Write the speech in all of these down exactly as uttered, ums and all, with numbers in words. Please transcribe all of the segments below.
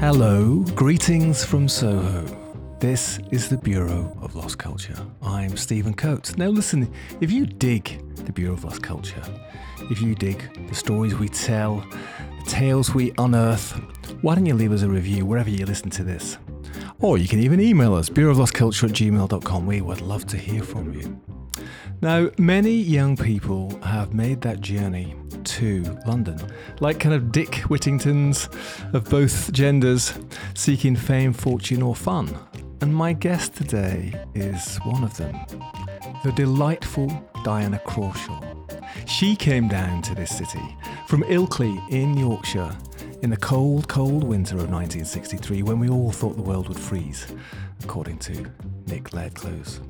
Hello, greetings from Soho. This is the Bureau of Lost Culture. I'm Stephen Coates. Now listen, if you dig the Bureau of Lost Culture, if you dig the stories we tell, the tales we unearth, why don't you leave us a review wherever you listen to this? Or you can even email us, bureau of lost culture at gmail dot com. We would love to hear from you. Now, many young people have made that journey to London, like kind of Dick Whittingtons of both genders, seeking fame, fortune, or fun. And my guest today is one of them, the delightful Diana Crawshaw. She came down to this city from Ilkley in Yorkshire in the cold, cold winter of nineteen sixty-three, when we all thought the world would freeze, according to Nick Lairclose.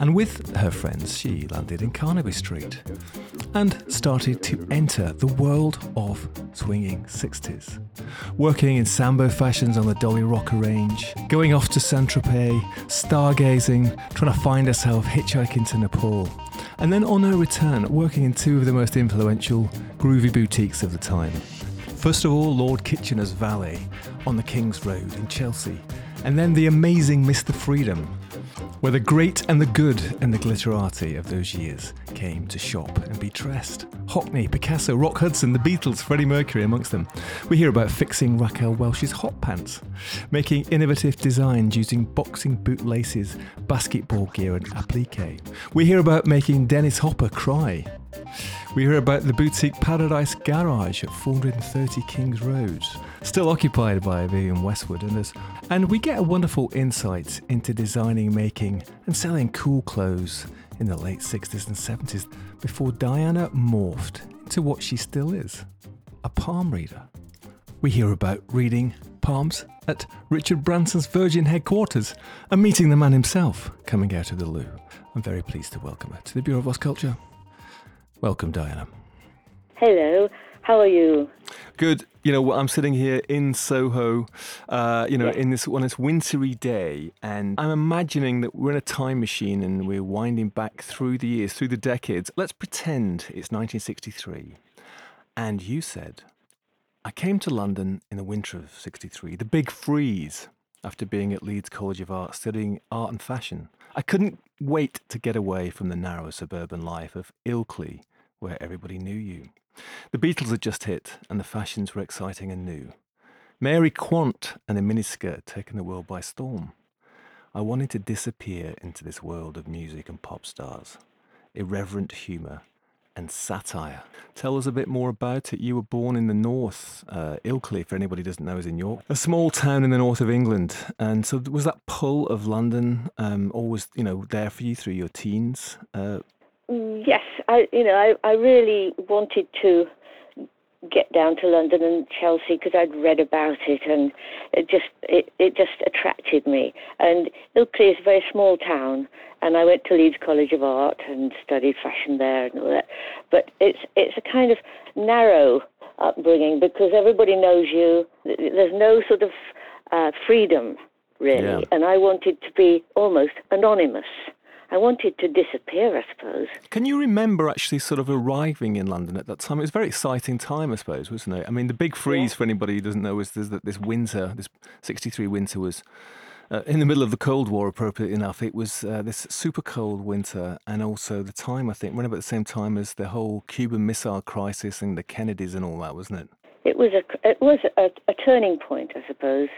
And with her friends, she landed in Carnaby Street and started to enter the world of swinging sixties. Working in Sambo Fashions on the Dolly Rocker range, going off to Saint-Tropez, stargazing, trying to find herself, hitchhiking to Nepal. And then on her return, working in two of the most influential groovy boutiques of the time. First of all, Lord Kitchener's Valley on the King's Road in Chelsea. And then the amazing Mister Freedom, where the great and the good and the glitterati of those years came to shop and be dressed. Hockney, Picasso, Rock Hudson, the Beatles, Freddie Mercury amongst them. We hear about fixing Raquel Welsh's hot pants, making innovative designs using boxing boot laces, basketball gear and applique. We hear about making Dennis Hopper cry. We hear about the boutique Paradise Garage at four hundred thirty King's Road, still occupied by Vivienne Westwood and us. And we get a wonderful insight into designing, making and selling cool clothes in the late sixties and seventies before Diana morphed into what she still is, a palm reader. We hear about reading palms at Richard Branson's Virgin headquarters and meeting the man himself coming out of the loo. I'm very pleased to welcome her to the Bureau of Lost Culture. Welcome, Diana. Hello. How are you? Good. You know, I'm sitting here in Soho, uh, you know, yes. in this on this wintry day, and I'm imagining that we're in a time machine and we're winding back through the years, through the decades. Let's pretend it's nineteen sixty-three. And you said, I came to London in the winter of sixty-three, the big freeze, after being at Leeds College of Art, studying art and fashion. I couldn't wait to get away from the narrow suburban life of Ilkley, where everybody knew you. The Beatles had just hit, and the fashions were exciting and new. Mary Quant and a miniskirt had taken the world by storm. I wanted to disappear into this world of music and pop stars, irreverent humour and satire. Tell us a bit more about it. You were born in the north. Uh, Ilkley, for anybody who doesn't know, is in York, a small town in the north of England. And so was that pull of London um, always, you know, there for you through your teens? Uh, Yes, I, you know, I, I really wanted to get down to London and Chelsea because I'd read about it, and it just it, it just attracted me. And Ilkley is a very small town, and I went to Leeds College of Art and studied fashion there and all that. But it's it's a kind of narrow upbringing because everybody knows you. There's no sort of uh, freedom really, yeah. And I wanted to be almost anonymous. I wanted to disappear, I suppose. Can you remember actually sort of arriving in London at that time? It was a very exciting time, I suppose, wasn't it? I mean, the big freeze, yeah. for anybody who doesn't know, is that this winter, this sixty-three winter was uh, in the middle of the Cold War, appropriately enough. It was uh, this super cold winter, and also the time, I think, around about the same time as the whole Cuban Missile Crisis and the Kennedys and all that, wasn't it? It was a, it was a, a turning point, I suppose,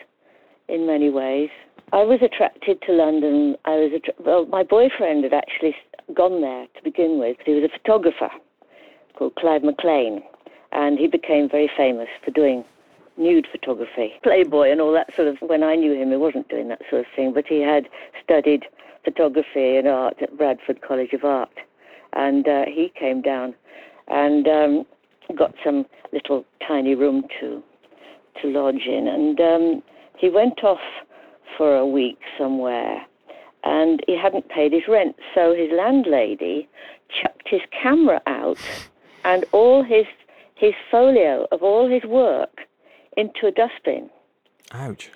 in many ways. I was attracted to London. I was attra- well, my boyfriend had actually gone there to begin with. He was a photographer called Clive McLean, and he became very famous for doing nude photography, Playboy and all that sort of. When I knew him, he wasn't doing that sort of thing, but he had studied photography and art at Bradford College of Art, and uh, he came down and um, got some little tiny room to to lodge in, and um, he went off for a week somewhere, and he hadn't paid his rent, so his landlady chucked his camera out and all his his folio of all his work into a dustbin. Ouch.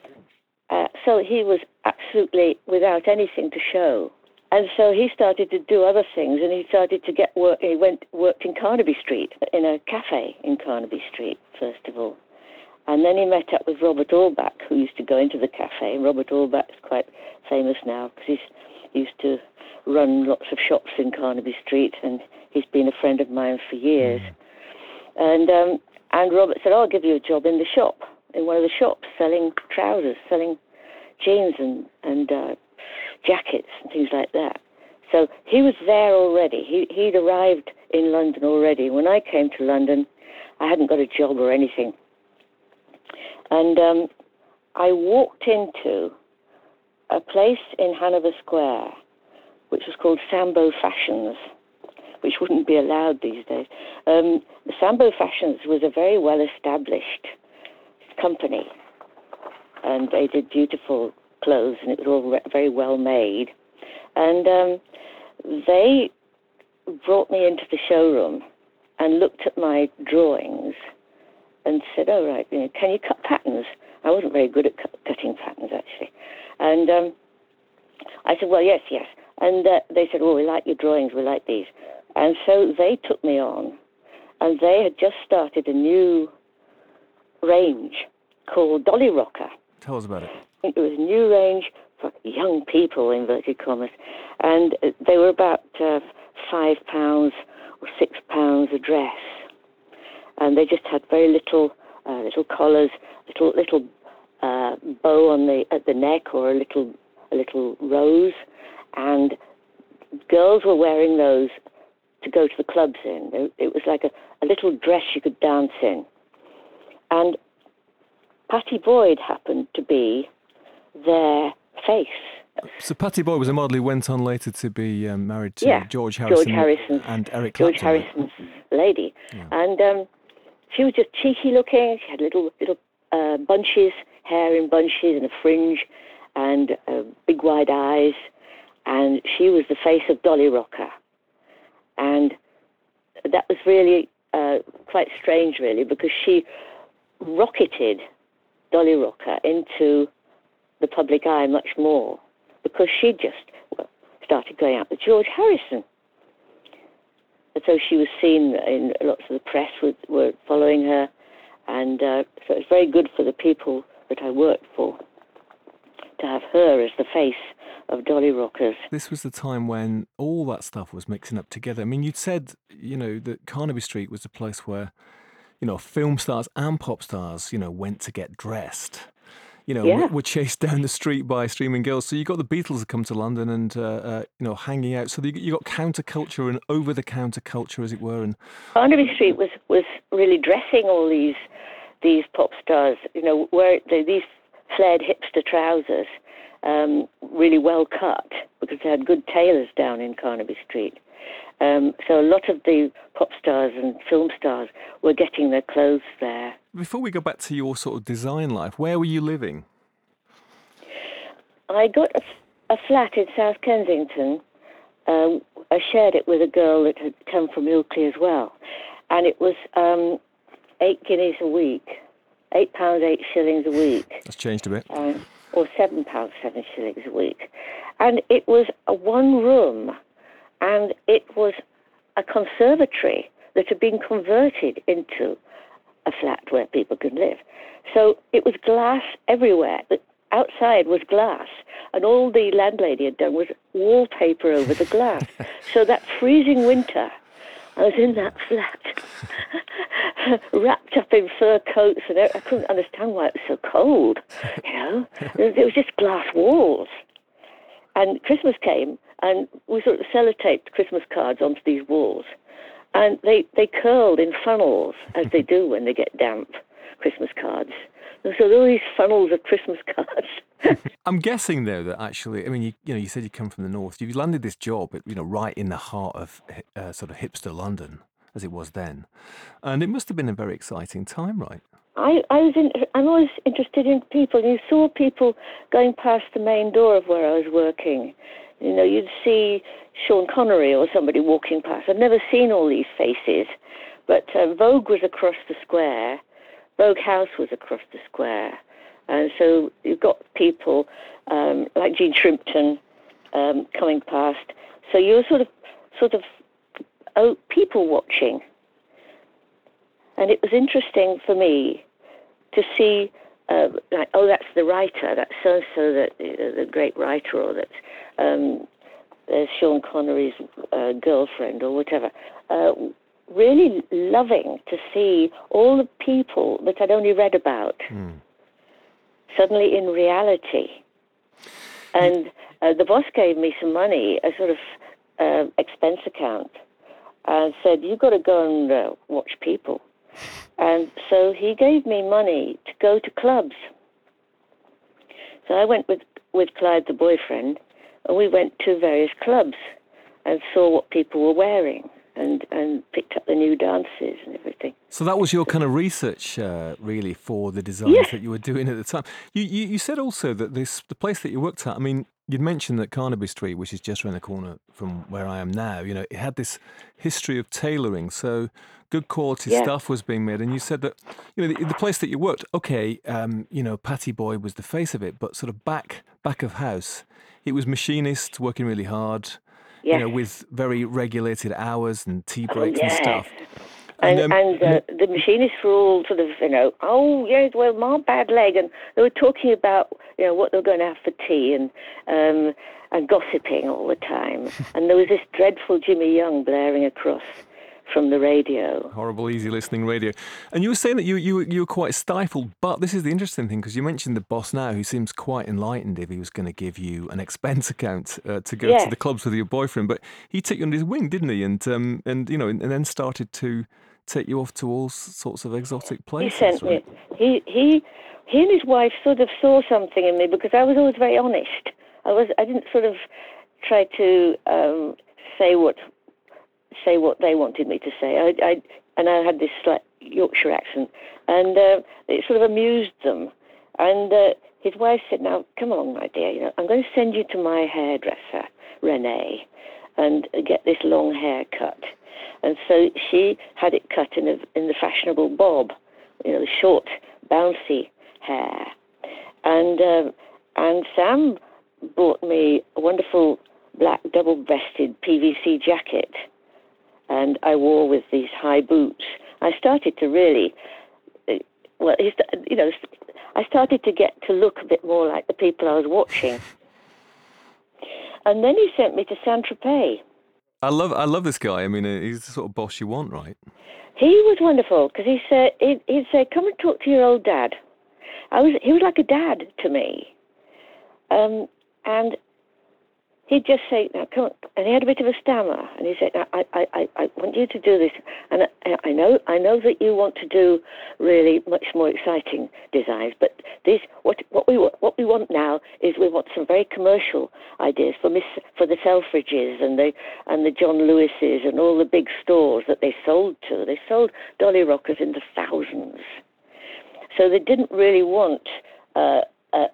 Uh, so he was absolutely without anything to show. And so he started to do other things, and he started to get work. He went worked in Carnaby Street, in a cafe in Carnaby Street, first of all. And then he met up with Robert Allback, who used to go into the cafe. Robert Allback's quite famous now because he used to run lots of shops in Carnaby Street, and he's been a friend of mine for years. And um, and Robert said, I'll give you a job in the shop, in one of the shops, selling trousers, selling jeans and, and uh, jackets and things like that. So he was there already. He, he'd arrived in London already. When I came to London, I hadn't got a job or anything. And um, I walked into a place in Hanover Square, which was called Sambo Fashions, which wouldn't be allowed these days. Um, Sambo Fashions was a very well-established company, and they did beautiful clothes, and it was all re- very well made. And um, they brought me into the showroom and looked at my drawings and said, oh, right, you know, can you cut patterns? I wasn't very good at cu- cutting patterns, actually. And um, I said, well, yes, yes. And uh, they said, well, we like your drawings, we like these. And so they took me on, and they had just started a new range called Dolly Rocker. Tell us about it. It was a new range for young people, inverted commas, and they were about uh, five pounds or six pounds a dress, and they just had very little, uh, little collars, little little uh, bow on the at the neck, or a little a little rose, and girls were wearing those to go to the clubs in. It was like a, a little dress you could dance in, and Patty Boyd happened to be their face. So Patty Boyd was a model who went on later to be um, married to yeah, George Harrison George Harrison's, and Eric Clapton. George Harrison's lady. Yeah. And um, she was just cheeky looking. She had little little uh, bunches, hair in bunches and a fringe, and uh, big wide eyes. And she was the face of Dolly Rocker. And that was really uh, quite strange, really, because she rocketed Dolly Rocker into the public eye much more, because she just well, started going out with George Harrison. And so she was seen in lots of the press with, were following her, and uh, so it's very good for the people that I worked for to have her as the face of Dolly Rockers. This was the time when all that stuff was mixing up together. I mean, you'd said, you know, that Carnaby Street was a place where, you know, film stars and pop stars, you know, went to get dressed. You know, yeah. were chased down the street by streaming girls. So you got the Beatles that come to London and, uh, uh, you know, hanging out. So you got counterculture and over-the-counter culture, as it were. And Carnaby Street was, was really dressing all these these pop stars, you know, wear, they, these flared hipster trousers, um, really well cut, because they had good tailors down in Carnaby Street. Um, so a lot of the pop stars and film stars were getting their clothes there. Before we go back to your sort of design life, where were you living? I got a, a flat in South Kensington. Um, I shared it with a girl that had come from Ilkley as well. And it was um, eight guineas a week, eight pounds, eight shillings a week. That's changed a bit. Um, or seven pounds, seven shillings a week. And it was a one room. And it was a conservatory that had been converted into a flat where people could live. So it was glass everywhere. The outside was glass. And all the landlady had done was wallpaper over the glass. So that freezing winter, I was in that flat, wrapped up in fur coats, and I couldn't understand why it was so cold, you know. There was just glass walls. And Christmas came, and we sort of sellotaped Christmas cards onto these walls. And they, they curled in funnels, as they do when they get damp, Christmas cards. And so there were these funnels of Christmas cards. I'm guessing, though, that actually, I mean, you, you know, you said you come from the north. You landed this job, you know, right in the heart of uh, sort of hipster London, as it was then. And it must have been a very exciting time, right? I, I was in, I'm always interested in people. You saw people going past the main door of where I was working. You know, you'd see Sean Connery or somebody walking past. I've never seen all these faces, but uh, Vogue was across the square. Vogue House was across the square. And so you've got people um, like Jean Shrimpton um, coming past. So you were sort of, sort of oh, people watching. And it was interesting for me to see, uh, like, oh, that's the writer, that's so-and-so, that, uh, the great writer, or that's um, uh, Sean Connery's uh, girlfriend, or whatever. Uh, really loving to see all the people that I'd only read about mm. suddenly in reality. And uh, the boss gave me some money, a sort of uh, expense account, and said, you've got to go and uh, watch people. And so he gave me money to go to clubs. So I went with, with Clyde, the boyfriend, and we went to various clubs and saw what people were wearing and, and picked up the new dances and everything. So that was your kind of research, uh, really, for the designs yeah. that you were doing at the time. You, you, you said also that this the place that you worked at, I mean, you'd mentioned that Carnaby Street, which is just around the corner from where I am now, you know, it had this history of tailoring. So good quality yeah. stuff was being made. And you said that, you know, the, the place that you worked, okay, um, you know, Patty Boyd was the face of it, but sort of back back of house, it was machinists working really hard, yes. you know, with very regulated hours and tea breaks oh, yes. and stuff. And, and, um, and uh, you know, the machinists were all sort of, you know, oh, yeah, well, my bad leg. And they were talking about, you know, what they were going to have for tea and um, and gossiping all the time. And there was this dreadful Jimmy Young blaring across from the radio. Horrible, easy listening radio. And you were saying that you, you, you were quite stifled, but this is the interesting thing, because you mentioned the boss now, who seems quite enlightened if he was going to give you an expense account uh, to go yeah. to the clubs with your boyfriend. But he took you under his wing, didn't he? And, um, and you know, and, and then started to take you off to all sorts of exotic places. He sent right? me. He, he, he and his wife sort of saw something in me, because I was always very honest. I was. I didn't sort of try to um, say what say what they wanted me to say. I, I and I had this slight Yorkshire accent, and uh, it sort of amused them. And uh, his wife said, "Now come on, my dear. You know, I'm going to send you to my hairdresser, Renee, and get this long haircut." And so she had it cut in, a, in the fashionable bob, you know, the short, bouncy hair. And um, and Sam bought me a wonderful black double-breasted P V C jacket, and I wore with these high boots. I started to really, well, you know, I started to get to look a bit more like the people I was watching. And then he sent me to Saint-Tropez. I love I love this guy. I mean, he's the sort of boss you want, right? He was wonderful, because he said he'd, he'd say, "Come and talk to your old dad." I was he was like a dad to me, um, and he'd just say, "Now come on," and he had a bit of a stammer, and he said, now, I, I I want you to do this, and I, I know I know that you want to do really much more exciting designs, but this what what we what we want now is we want some very commercial ideas for Miss for the Selfridges and the and the John Lewis's and all the big stores that they sold to. They sold Dolly Rockers in the thousands, so they didn't really want uh, uh,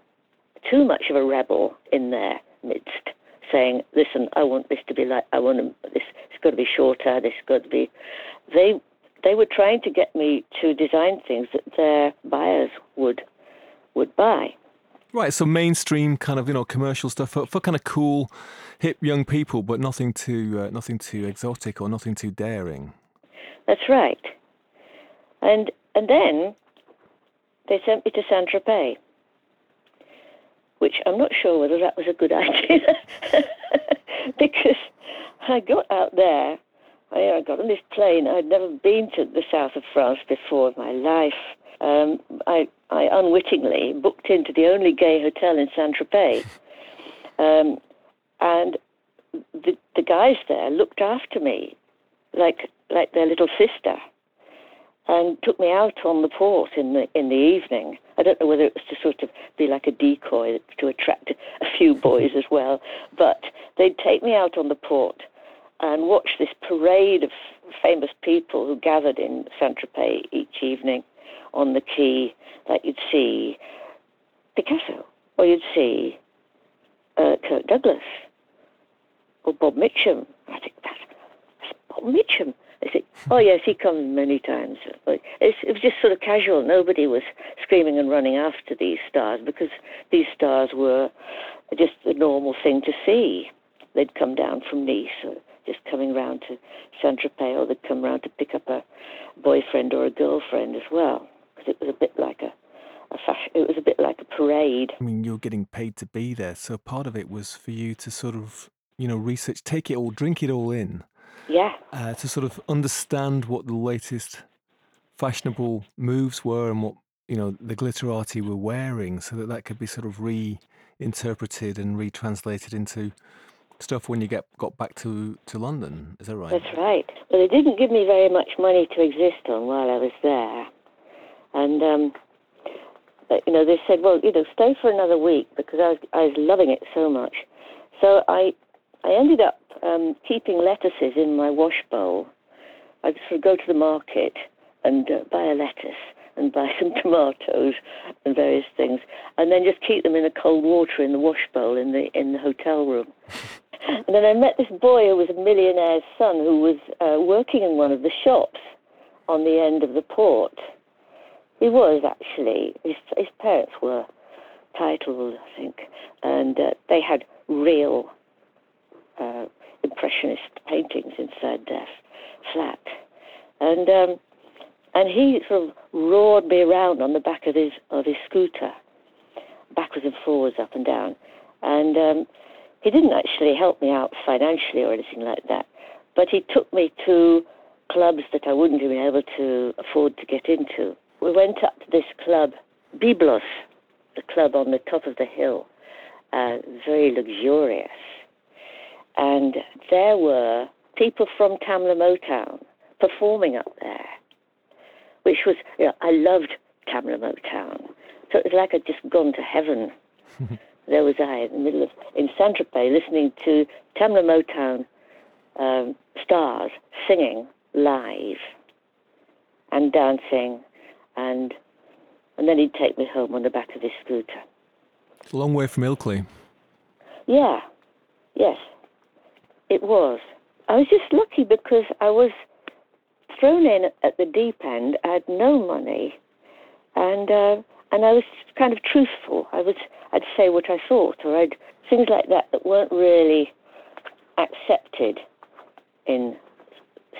too much of a rebel in their midst, saying, "Listen, I want this to be like, I want to, this, it's got to be shorter, this has got to be." They they were trying to get me to design things that their buyers would would buy. Right, so mainstream kind of, you know, commercial stuff for, for kind of cool, hip young people, but nothing too uh, nothing too exotic or nothing too daring. That's right. And and then they sent me to Saint-Tropez, which I'm not sure whether that was a good idea, because I got out there, I got on this plane, I'd never been to the south of France before in my life. Um, I, I unwittingly booked into the only gay hotel in Saint-Tropez, um, and the, the guys there looked after me like like their little sister, and took me out on the port in the in the evening. I don't know whether it was to sort of be like a decoy to attract a few boys as well, but they'd take me out on the port and watch this parade of famous people who gathered in Saint-Tropez each evening on the quay. Like, you'd see Picasso, or you'd see uh, Kirk Douglas, or Bob Mitchum. I think that's, that's Bob Mitchum. I said, "Oh yes, he comes many times." It was just sort of casual. Nobody was screaming and running after these stars, because these stars were just the normal thing to see. They'd come down from Nice, or just coming round to Saint-Tropez, or they'd come round to pick up a boyfriend or a girlfriend as well, because it was a bit like a a fashion, it was a bit like a parade. I mean, you're getting paid to be there, so part of it was for you to sort of, you know, research, take it all, drink it all in. Yeah. Uh, to sort of understand what the latest fashionable moves were and what, you know, the glitterati were wearing, so that that could be sort of reinterpreted and retranslated into stuff when you get got back to, to London. Is that right? That's right. Well, they didn't give me very much money to exist on while I was there. And, um, but, you know, they said, well, you know, stay for another week, because I was, I was loving it so much. So I I ended up um, keeping lettuces in my wash bowl. I'd sort of go to the market and uh, buy a lettuce and buy some tomatoes and various things, and then just keep them in the cold water in the wash bowl in the in the hotel room. And then I met this boy who was a millionaire's son, who was uh, working in one of the shops on the end of the port. He was, actually. His, his parents were titled, I think, and uh, they had real uh, impressionist paintings inside their flat. And um, and he sort of roared me around on the back of his of his scooter, backwards and forwards, up and down. And um, he didn't actually help me out financially or anything like that, but he took me to clubs that I wouldn't have been able to afford to get into. We went up to this club, Biblos, the club on the top of the hill, uh, very luxurious. And there were people from Tamla Motown performing up there, which was, you know, I loved Tamla Motown. So it was like I'd just gone to heaven. There was I in the middle of, in Saint-Tropez, listening to Tamla Motown um, stars singing live and dancing. And and then he'd take me home on the back of his scooter. It's a long way from Ilkley. Yeah, yes, it was. I was just lucky because I was thrown in at the deep end. I had no money, and uh, and I was kind of truthful. I was I'd say what I thought, or I'd things like that that weren't really accepted in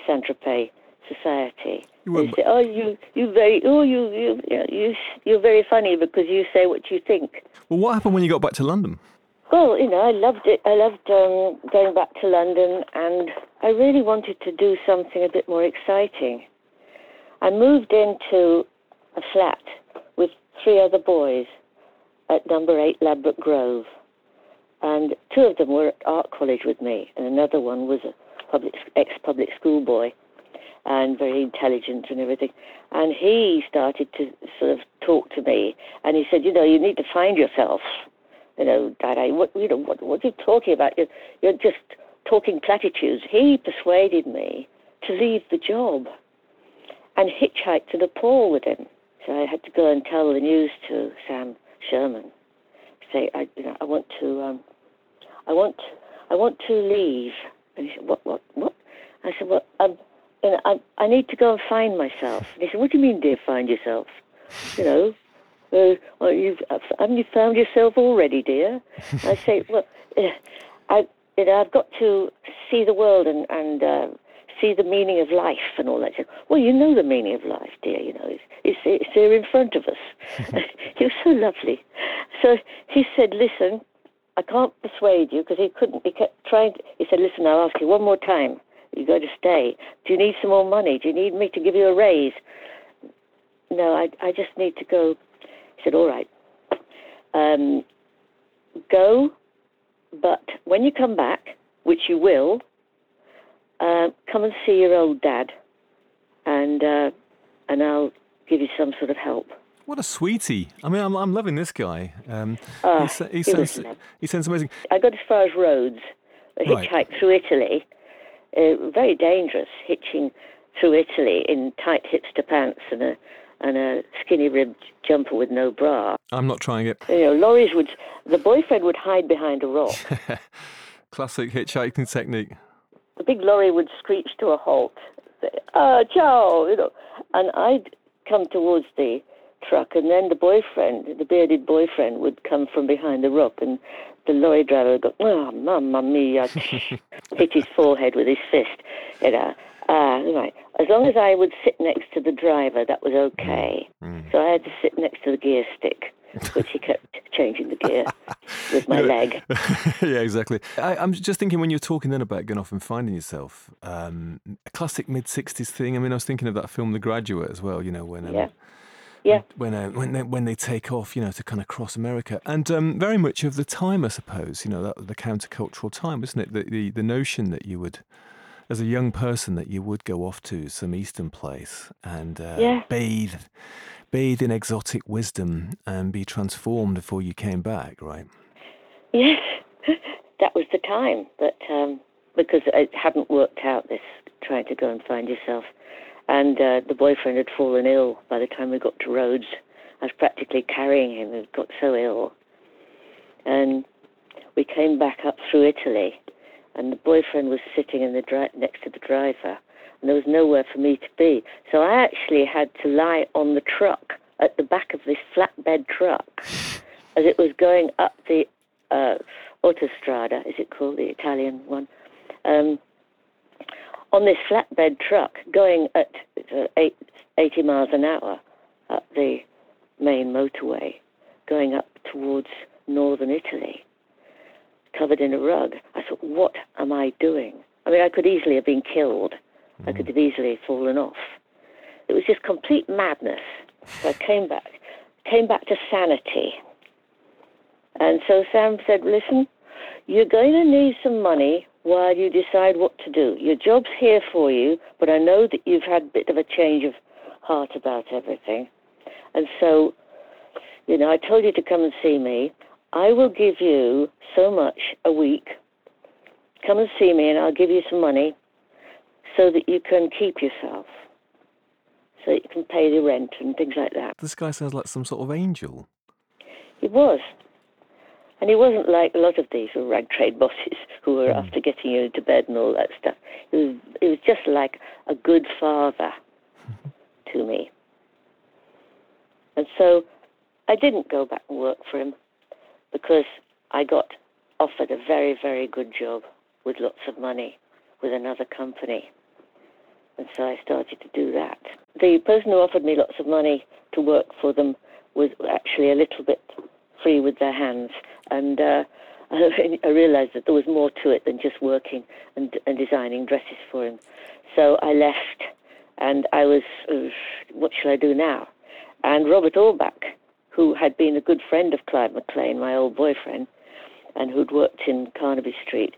Saint-Tropez society. You were... say, oh, you, you very, oh, you, you, you, you, you're very funny because you say what you think. Well, what happened when you got back to London? Well, you know, I loved it. I loved um, going back to London, and I really wanted to do something a bit more exciting. I moved into a flat with three other boys at number eight Ladbroke Grove, and two of them were at art college with me, and another one was a public, ex-public school boy, and very intelligent and everything. And he started to sort of talk to me, and he said, you know, you need to find yourself. You know, Dada, what, you know, what, what are you talking about? You're, you're just talking platitudes. He persuaded me to leave the job and hitchhike to Nepal with him. So I had to go and tell the news to Sam Sherman. Say, I, you know, I want to, um, I want, I want to leave. And he said, what, what, what? I said, well, um, you know, I, I need to go and find myself. And he said, what do you mean, dear, find yourself? You know, uh, well, you've, haven't you found yourself already, dear? And I say, well, I, you know, I've got to see the world and, and uh, see the meaning of life and all that. Said, well, you know the meaning of life, dear, you know, it's, it's, it's there in front of us. He was so lovely. So he said, listen, I can't persuade you, because he couldn't. He kept trying to, he said, listen, I'll ask you one more time. You've got to stay. Do you need some more money? Do you need me to give you a raise? No, I I just need to go. He said, all right. Um, go, but when you come back, which you will, uh, come and see your old dad, and uh, and I'll give you some sort of help. What a sweetie. I mean, I'm I'm loving this guy. Um, uh, he, he, he sounds, he sounds amazing. I got as far as Rhodes, a hitchhike right. through Italy. Uh, very dangerous, hitching through Italy in tight hipster pants and a and a skinny ribbed jumper with no bra. I'm not trying it. You know, lorries would. The boyfriend would hide behind a rock. Classic hitchhiking technique. The big lorry would screech to a halt. Ah, oh, ciao, you know, and I'd come towards the truck, and then the boyfriend, the bearded boyfriend, would come from behind the rock, and the lorry driver would go, oh, mamma mia, hit his forehead with his fist, you know, Ah, right. As long as I would sit next to the driver, that was okay. Mm. So I had to sit next to the gear stick, which he kept changing the gear with my leg. Yeah, exactly. I, I'm just thinking when you're talking then about going off and finding yourself, um, a classic mid-sixties thing. I mean, I was thinking of that film The Graduate as well, you know, when... Um, yeah. Yeah. When uh, when they when they take off, you know, to kind of cross America, and um, very much of the time, I suppose, you know, that the countercultural time, isn't it? The, the the notion that you would, as a young person, that you would go off to some eastern place and uh, yeah. bathe, bathe in exotic wisdom and be transformed before you came back, right? Yes, that was the time, but um, because it hadn't worked out, this trying to go and find yourself. And uh, the boyfriend had fallen ill by the time we got to Rhodes. I was practically carrying him. He got so ill. And we came back up through Italy, and the boyfriend was sitting in the dri- next to the driver, and there was nowhere for me to be. So I actually had to lie on the truck, at the back of this flatbed truck, as it was going up the uh, autostrada, is it called, the Italian one, um, on this flatbed truck going at eighty miles an hour up the main motorway, going up towards northern Italy, covered in a rug. I thought, what am I doing? I mean, I could easily have been killed. Mm. I could have easily fallen off. It was just complete madness. So I came back, came back to sanity. And so Sam said, listen, you're going to need some money while you decide what to do. Your job's here for you, but I know that you've had a bit of a change of heart about everything. And so, you know, I told you to come and see me. I will give you so much a week. Come and see me and I'll give you some money so that you can keep yourself, so that you can pay the rent and things like that. This guy sounds like some sort of angel. He was. And he wasn't like a lot of these rag trade bosses who were after getting you into bed and all that stuff. He was, he was just like a good father to me. And so I didn't go back and work for him because I got offered a very, very good job with lots of money with another company. And so I started to do that. The person who offered me lots of money to work for them was actually a little bit free with their hands, and uh, I realised that there was more to it than just working and, and designing dresses for him. So I left, and I was, what shall I do now? And Robert Allback, who had been a good friend of Clive McLean, my old boyfriend, and who'd worked in Carnaby Street,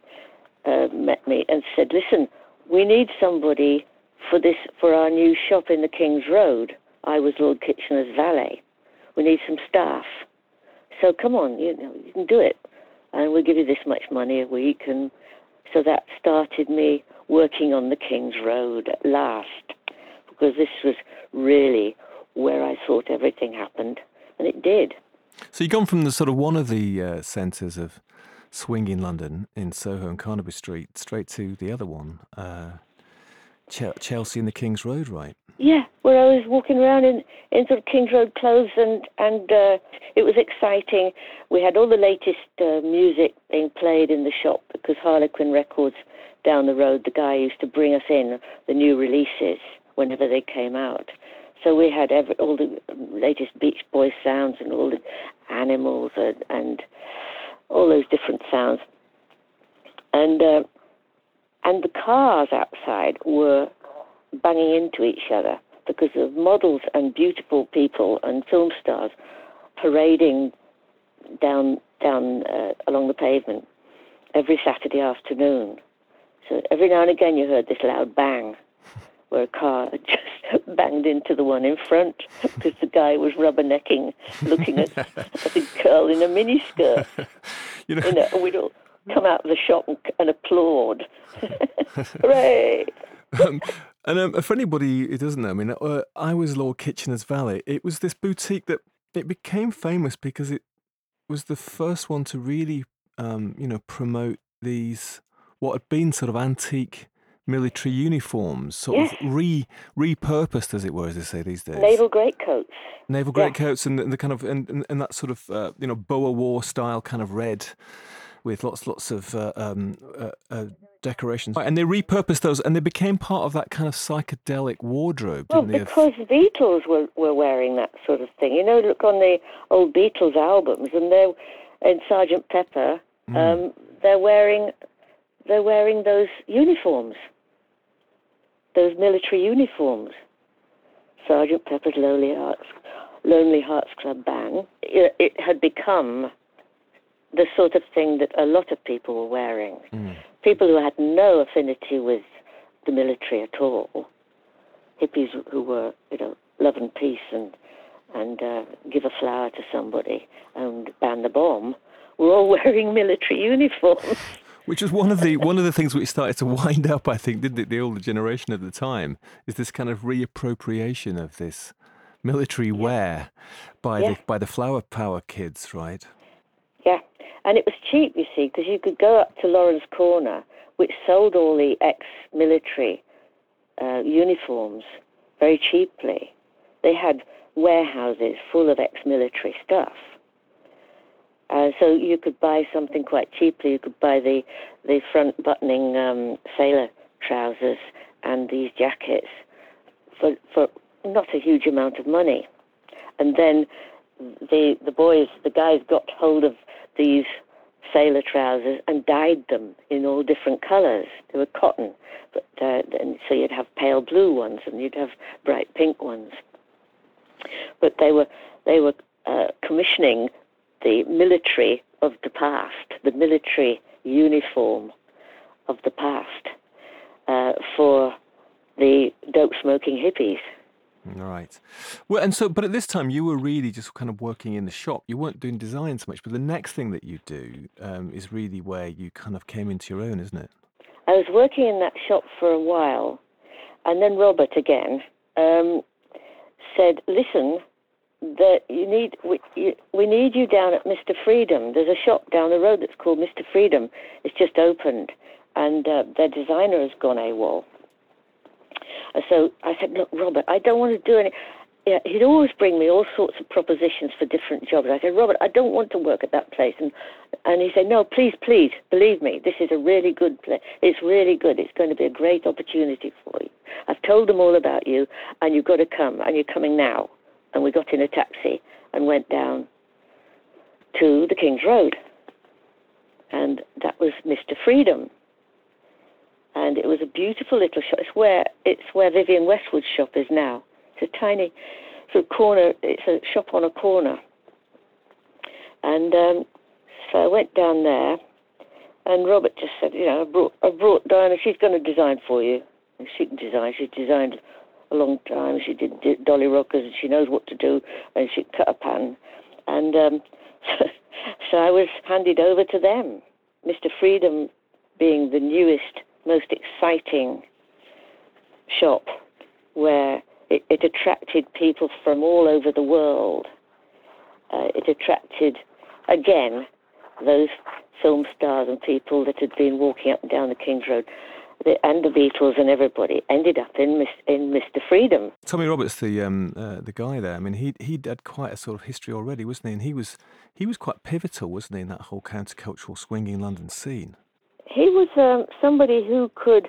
uh, met me and said, listen, we need somebody for this for our new shop in the King's Road. I was Lord Kitchener's valet. We need some staff. So come on, you know, you can do it. And we'll give you this much money a week. And so that started me working on the King's Road at last, because this was really where I thought everything happened. And it did. So you've gone from the sort of one of the uh, centres of swing in London, in Soho and Carnaby Street, straight to the other one, uh, Ch- Chelsea and the King's Road, right? Yeah, where I was walking around in, in sort of King's Road clothes, and, and uh, it was exciting. We had all the latest uh, music being played in the shop because Harlequin Records down the road, the guy used to bring us in the new releases whenever they came out. So we had every, all the latest Beach Boys sounds and all the Animals and, and all those different sounds. And, uh, and the cars outside were banging into each other because of models and beautiful people and film stars parading down down uh, along the pavement every Saturday afternoon. So every now and again you heard this loud bang where a car had just banged into the one in front because the guy was rubbernecking, looking at, at a girl in a miniskirt. You know, you know, and we'd all come out of the shop and, and applaud. Hooray! Um, And um, for anybody who doesn't know, I mean, uh, I was Lord Kitchener's valet. It was this boutique that it became famous because it was the first one to really, um, you know, promote these what had been sort of antique military uniforms, sort yes. of re repurposed, as it were, as they say these days. Naval greatcoats. Naval greatcoats, yeah. and, and the kind of and, and that sort of uh, you know Boer War style kind of red. with lots lots of uh, um, uh, uh, decorations. And they repurposed those and they became part of that kind of psychedelic wardrobe. Well, didn't they? Because the Beatles were, were wearing that sort of thing. You know, look on the old Beatles albums and they're in Sergeant Pepper, um, mm. they're wearing they're wearing those uniforms, those military uniforms. Sergeant Pepper's Lonely Hearts, Lonely Hearts Club Band. It, it had become the sort of thing that a lot of people were wearing. Mm. People who had no affinity with the military at all, hippies who were, you know, love and peace and and uh, give a flower to somebody and ban the bomb, were all wearing military uniforms. Which was one of the one of the things which started to wind up, I think, didn't it? The older generation at the time is this kind of reappropriation of this military yeah. wear by yeah. the by the flower power kids, right? Yeah, and it was cheap, you see, because you could go up to Lawrence Corner, which sold all the ex-military uh, uniforms very cheaply. They had warehouses full of ex-military stuff. Uh, so you could buy something quite cheaply. You could buy the, the front buttoning um, sailor trousers and these jackets for for not a huge amount of money. And then the the boys, the guys got hold of these sailor trousers and dyed them in all different colours. They were cotton, but uh, and so you'd have pale blue ones and you'd have bright pink ones. But they were they were uh, commissioning the military of the past, the military uniform of the past, uh, for the dope-smoking hippies. Right. Well, and so, but at this time, you were really just kind of working in the shop. You weren't doing design so much, but the next thing that you do um, is really where you kind of came into your own, isn't it? I was working in that shop for a while, and then Robert again um, said, listen, that you need we, you, we need you down at Mister Freedom. There's a shop down the road that's called Mister Freedom. It's just opened, and uh, their designer has gone AWOL. And so I said, look, Robert, I don't want to do any... Yeah, he'd always bring me all sorts of propositions for different jobs. I said, Robert, I don't want to work at that place. And and he said, no, please, please, believe me, this is a really good place. It's really good. It's going to be a great opportunity for you. I've told them all about you, and you've got to come, and you're coming now. And we got in a taxi and went down to the King's Road. And that was Mister Freedom. And it was a beautiful little shop. It's where it's where Vivienne Westwood's shop is now. It's a tiny sort of corner. It's a shop on a corner. And um, so I went down there, and Robert just said, you know, I brought, I brought Diana. She's going to design for you. And she can design. She's designed a long time. She did, did Dolly Rockers, and she knows what to do, and she cut a pan. And um, so, so I was handed over to them, Mister Freedom being the newest, most exciting shop where it, it attracted people from all over the world. Uh, it attracted, again, those film stars and people that had been walking up and down the King's Road. The, and the Beatles and everybody ended up in in Mister Freedom. Tommy Roberts, the um, uh, the guy there. I mean, he he had quite a sort of history already, wasn't he? And he was he was quite pivotal, wasn't he, in that whole countercultural swinging London scene. He was um, somebody who could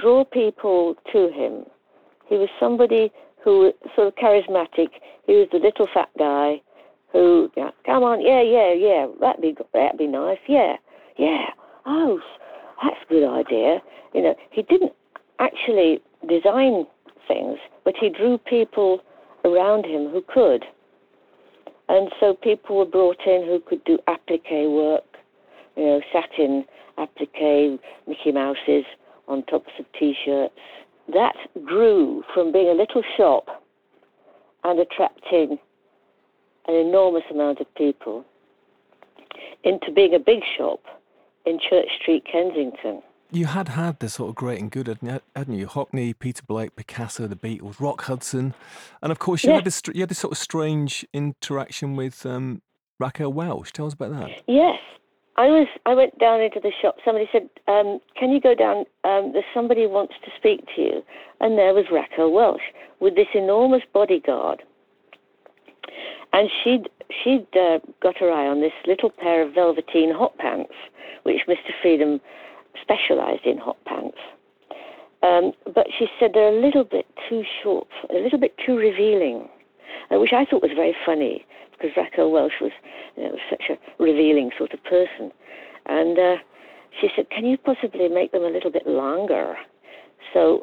draw people to him. He was somebody who was sort of charismatic. He was the little fat guy who, you know, come on, yeah, yeah, yeah, that'd be that'd be nice, yeah, yeah, oh. That's a good idea. You know, he didn't actually design things, but he drew people around him who could. And so people were brought in who could do applique work, you know, satin applique, Mickey Mouses on tops of T-shirts. That grew from being a little shop and attracting an enormous amount of people into being a big shop in Church Street, Kensington. You had had the sort of great and good, hadn't you? Hockney, Peter Blake, Picasso, the Beatles, Rock Hudson. And of course, you, yeah. had, this, you had this sort of strange interaction with um, Raquel Welsh. Tell us about that. Yes. I was. I went down into the shop. Somebody said, um, can you go down? Um, there's somebody wants to speak to you. And there was Raquel Welsh with this enormous bodyguard. And she'd, she'd uh, got her eye on this little pair of velveteen hot pants, which Mister Freedom specialised in hot pants. Um, but she said they're a little bit too short, a little bit too revealing, uh, which I thought was very funny, because Raquel Welsh was, you know, was such a revealing sort of person. And uh, she said, can you possibly make them a little bit longer? So,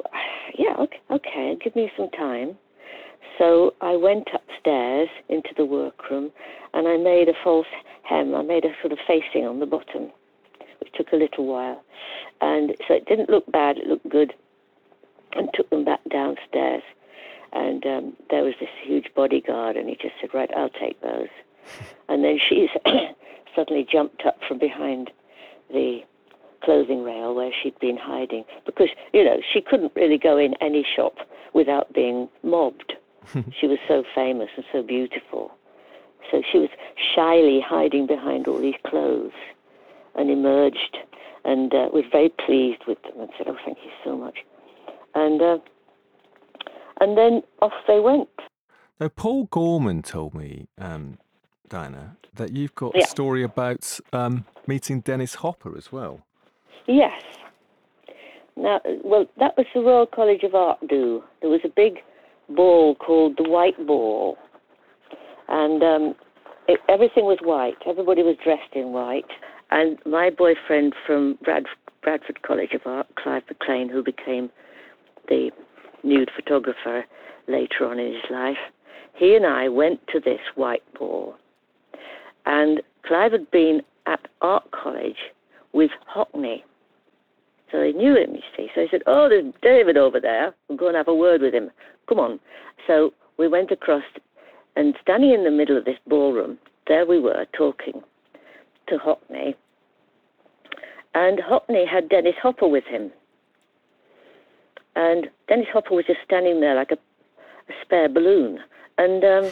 yeah, okay, okay, give me some time. So I went upstairs into the workroom and I made a false hem. I made a sort of facing on the bottom, which took a little while. And so it didn't look bad, it looked good. And took them back downstairs. And um, there was this huge bodyguard and he just said, right, I'll take those. And then she suddenly jumped up from behind the clothing rail where she'd been hiding, because, you know, she couldn't really go in any shop without being mobbed. She was so famous and so beautiful. So she was shyly hiding behind all these clothes and emerged and uh, was very pleased with them and said, oh, thank you so much. And uh, and then off they went. Now, Paul Gorman told me, um, Diana, that you've got yeah. a story about um, meeting Dennis Hopper as well. Yes. Now, well, that was the Royal College of Art do. There was a big ball called the White Ball, and um, it, everything was white. Everybody was dressed in white. And my boyfriend from Brad, Bradford College of Art, Clive McLean, who became the nude photographer later on in his life, he and I went to this White Ball. And Clive had been at art college with Hockney. So they knew him, you see. So he said, oh, there's David over there. We'll go and have a word with him. Come on. So we went across, and standing in the middle of this ballroom, there we were talking to Hockney. And Hockney had Dennis Hopper with him. And Dennis Hopper was just standing there like a, a spare balloon. And um,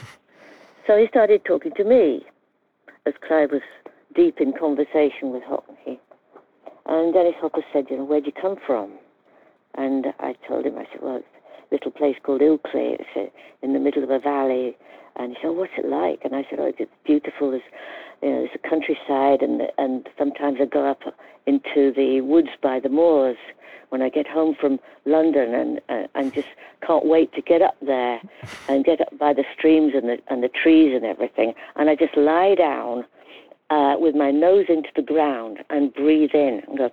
so he started talking to me as Clive was deep in conversation with Hockney. And Dennis Hopper said, you know, where'd you come from? And I told him, I said, well, it's a little place called Ilkley. It's in the middle of a valley. And he said, oh, what's it like? And I said, oh, it's beautiful. There's, you know, there's a countryside. And and sometimes I go up into the woods by the moors when I get home from London, and uh, and just can't wait to get up there and get up by the streams and the, and the trees and everything. And I just lie down Uh, with my nose into the ground and breathe in and go,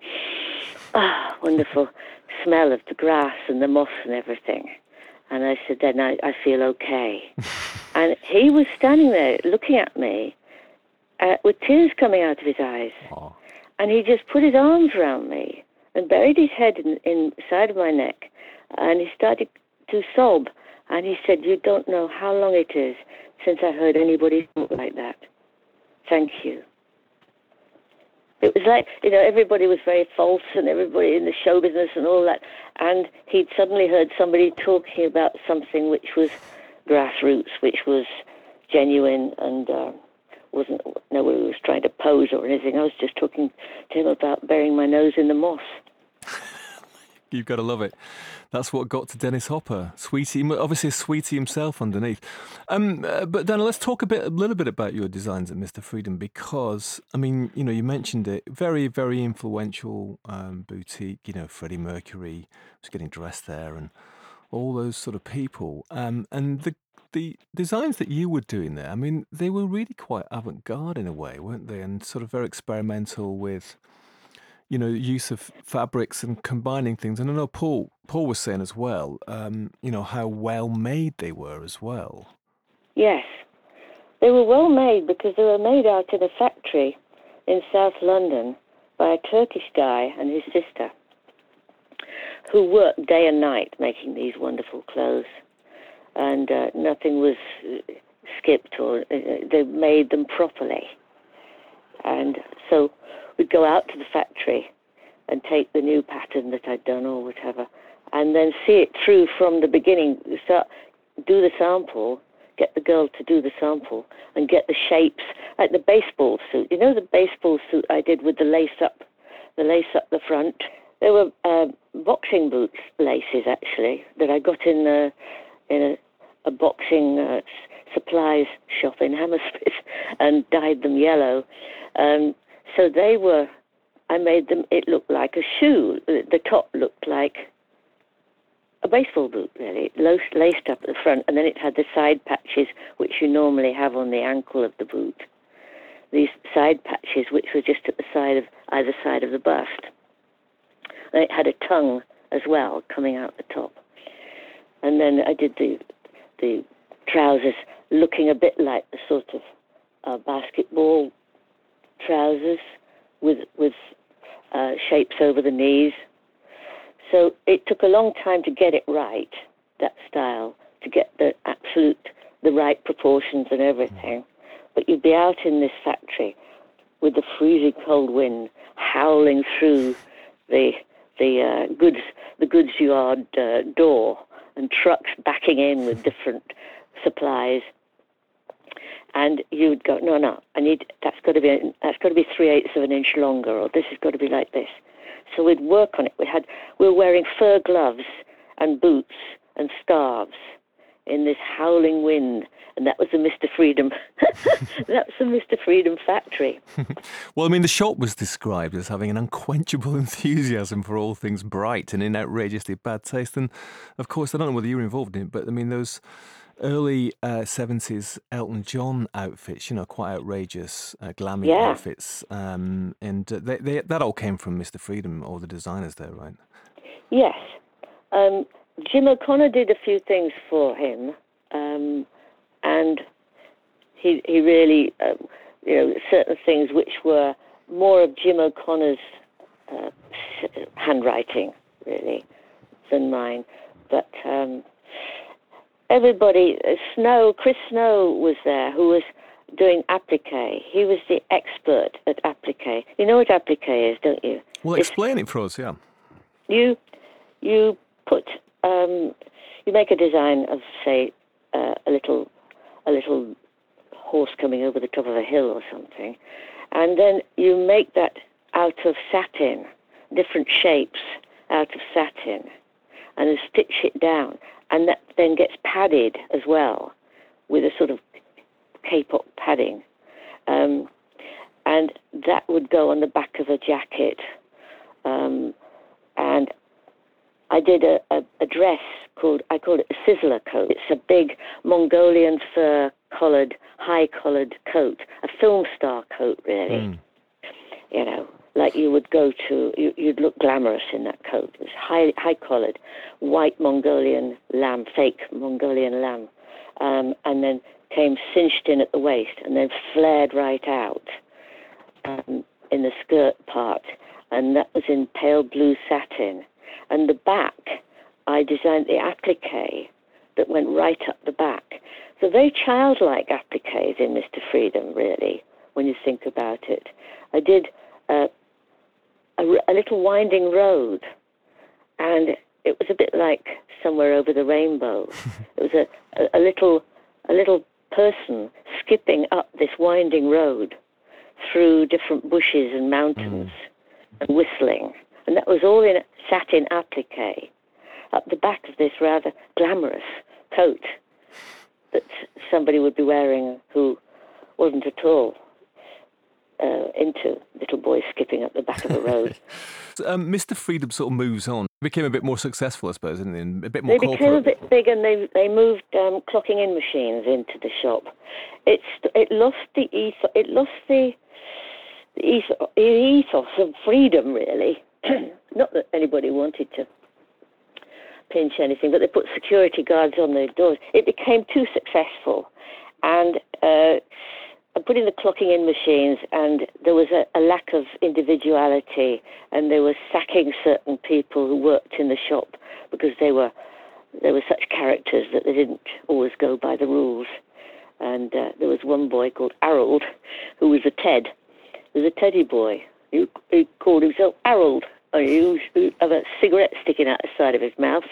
ah, oh, wonderful smell of the grass and the moss and everything. And I said, then I, I feel okay. And he was standing there looking at me uh, with tears coming out of his eyes. Aww. And he just put his arms around me and buried his head in, in the side of my neck, and he started to sob. And he said, you don't know how long it is since I heard anybody talk like that. Thank you. It was like, you know, everybody was very false and everybody in the show business and all that. And he'd suddenly heard somebody talking about something which was grassroots, which was genuine and uh, wasn't, nobody was trying to pose or anything. I was just talking to him about burying my nose in the moss. You've got to love it. That's what got to Dennis Hopper. Sweetie, obviously a sweetie himself underneath. Um, uh, but Dana, let's talk a bit, a little bit about your designs at Mister Freedom, because, I mean, you know, you mentioned it. Very, very influential um, boutique. You know, Freddie Mercury was getting dressed there, and all those sort of people. Um, and the the designs that you were doing there, I mean, they were really quite avant-garde in a way, weren't they? And sort of very experimental with, you know, use of fabrics and combining things. And I know Paul Paul was saying as well, um, you know, how well made they were as well. Yes. They were well made because they were made out in a factory in South London by a Turkish guy and his sister who worked day and night making these wonderful clothes. And uh, nothing was skipped, or uh, they made them properly. And so we'd go out to the factory and take the new pattern that I'd done or whatever, and then see it through from the beginning, start, do the sample, get the girl to do the sample, and get the shapes, like the baseball suit. You know the baseball suit I did with the lace up, the lace up the front? There were uh, boxing boots laces, actually, that I got in a, in a, a boxing uh, supplies shop in Hammersmith and dyed them yellow. Um, so they were, I made them, it looked like a shoe. The top looked like a baseball boot, really, laced up at the front, and then it had the side patches, which you normally have on the ankle of the boot. These side patches, which were just at the side of either side of the bust. And it had a tongue as well coming out the top. And then I did the the trousers looking a bit like the sort of uh, basketball trousers with with uh, shapes over the knees. So it took a long time to get it right, that style, to get the absolute, the right proportions and everything. But you'd be out in this factory with the freezing cold wind howling through the the uh, goods the goods yard uh, door, and trucks backing in with different supplies, and you'd go, no, no, I need that's got to be that's got to be three eighths of an inch longer, or this has got to be like this. So we'd work on it. We had we were wearing fur gloves and boots and scarves in this howling wind, and that was the Mister Freedom. That's the Mister Freedom factory. Well, I mean, the shop was described as having an unquenchable enthusiasm for all things bright and in outrageously bad taste. And, of course, I don't know whether you were involved in it, but, I mean, those early uh, seventies Elton John outfits, you know, quite outrageous, uh, glammy yeah. outfits. Um, and uh, they, they, that all came from Mister Freedom, all the designers there, right? Yes. Um, Jim O'Connor did a few things for him, um, and he he really, um, you know, certain things which were more of Jim O'Connor's uh, handwriting, really, than mine. But um, everybody, Snow, Chris Snow was there, who was doing applique. He was the expert at applique. You know what applique is, don't you? Well, it's, explain it for us, yeah. You, you put... Um, you make a design of, say, uh, a little, a little horse coming over the top of a hill or something, and then you make that out of satin, different shapes out of satin, and then stitch it down, and that then gets padded as well with a sort of K-pop padding, um, and that would go on the back of a jacket, um, and. I did a, a, a dress called, I called it a sizzler coat. It's a big Mongolian fur-collared, high-collared coat, a film star coat, really. Mm. You know, like you would go to, you, you'd look glamorous in that coat. It's high, high-collared, white Mongolian lamb, fake Mongolian lamb, um, and then came cinched in at the waist and then flared right out um, in the skirt part, and that was in pale blue satin. And the back, I designed the applique that went right up the back. So very childlike appliques in Mister Freedom, really, when you think about it. I did uh, a, a little winding road, and it was a bit like Somewhere Over the Rainbow. It was a, a, a little a little person skipping up this winding road through different bushes and mountains mm. and whistling. And that was all in satin applique, up the back of this rather glamorous coat that somebody would be wearing who wasn't at all uh, into little boys skipping up the back of the road. So, um, Mister Freedom sort of moves on. It became a bit more successful, I suppose, didn't it? A bit more they corporate. Became a bit big, and they they moved um, clocking in machines into the shop. It's it lost the ethos. It lost the ethos of freedom, really. Not that anybody wanted to pinch anything, but they put security guards on the doors. It became too successful, and uh, I put in the clocking in machines, and there was a, a lack of individuality, and they were sacking certain people who worked in the shop because they were they were such characters that they didn't always go by the rules. And uh, there was one boy called Harold, who was a Ted, he was a Teddy boy. He, he called himself Harold. He used to have a cigarette sticking out the side of his mouth,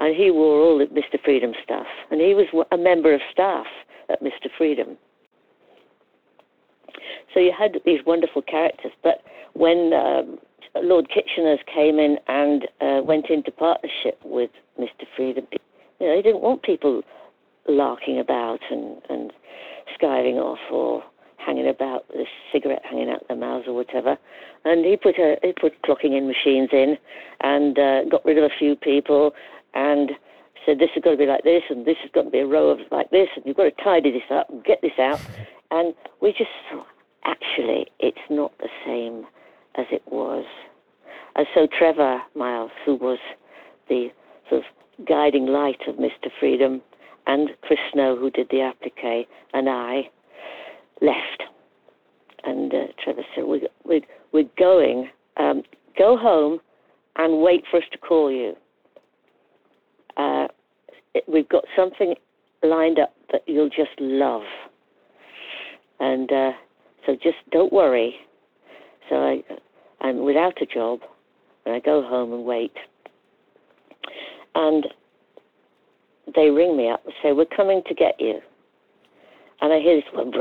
and he wore all the Mister Freedom stuff. And he was a member of staff at Mister Freedom. So you had these wonderful characters. But when um, Lord Kitchener's came in and uh, went into partnership with Mister Freedom, you know, he didn't want people larking about and, and skiving off or hanging about with a cigarette hanging out their mouths or whatever. And he put a, he put clocking in machines in and uh, got rid of a few people and said, this has got to be like this and this has got to be a row of like this and you've got to tidy this up and get this out. And we just thought, actually, it's not the same as it was. And so Trevor Miles, who was the sort of guiding light of Mister Freedom, and Chris Snow, who did the applique, and I left. And uh, Trevor said, we, we, we're going. Um, go home and wait for us to call you. Uh, it, we've got something lined up that you'll just love. And uh, so just don't worry. So I, I'm without a job, and I go home and wait. And they ring me up and say, we're coming to get you. And I hear this coming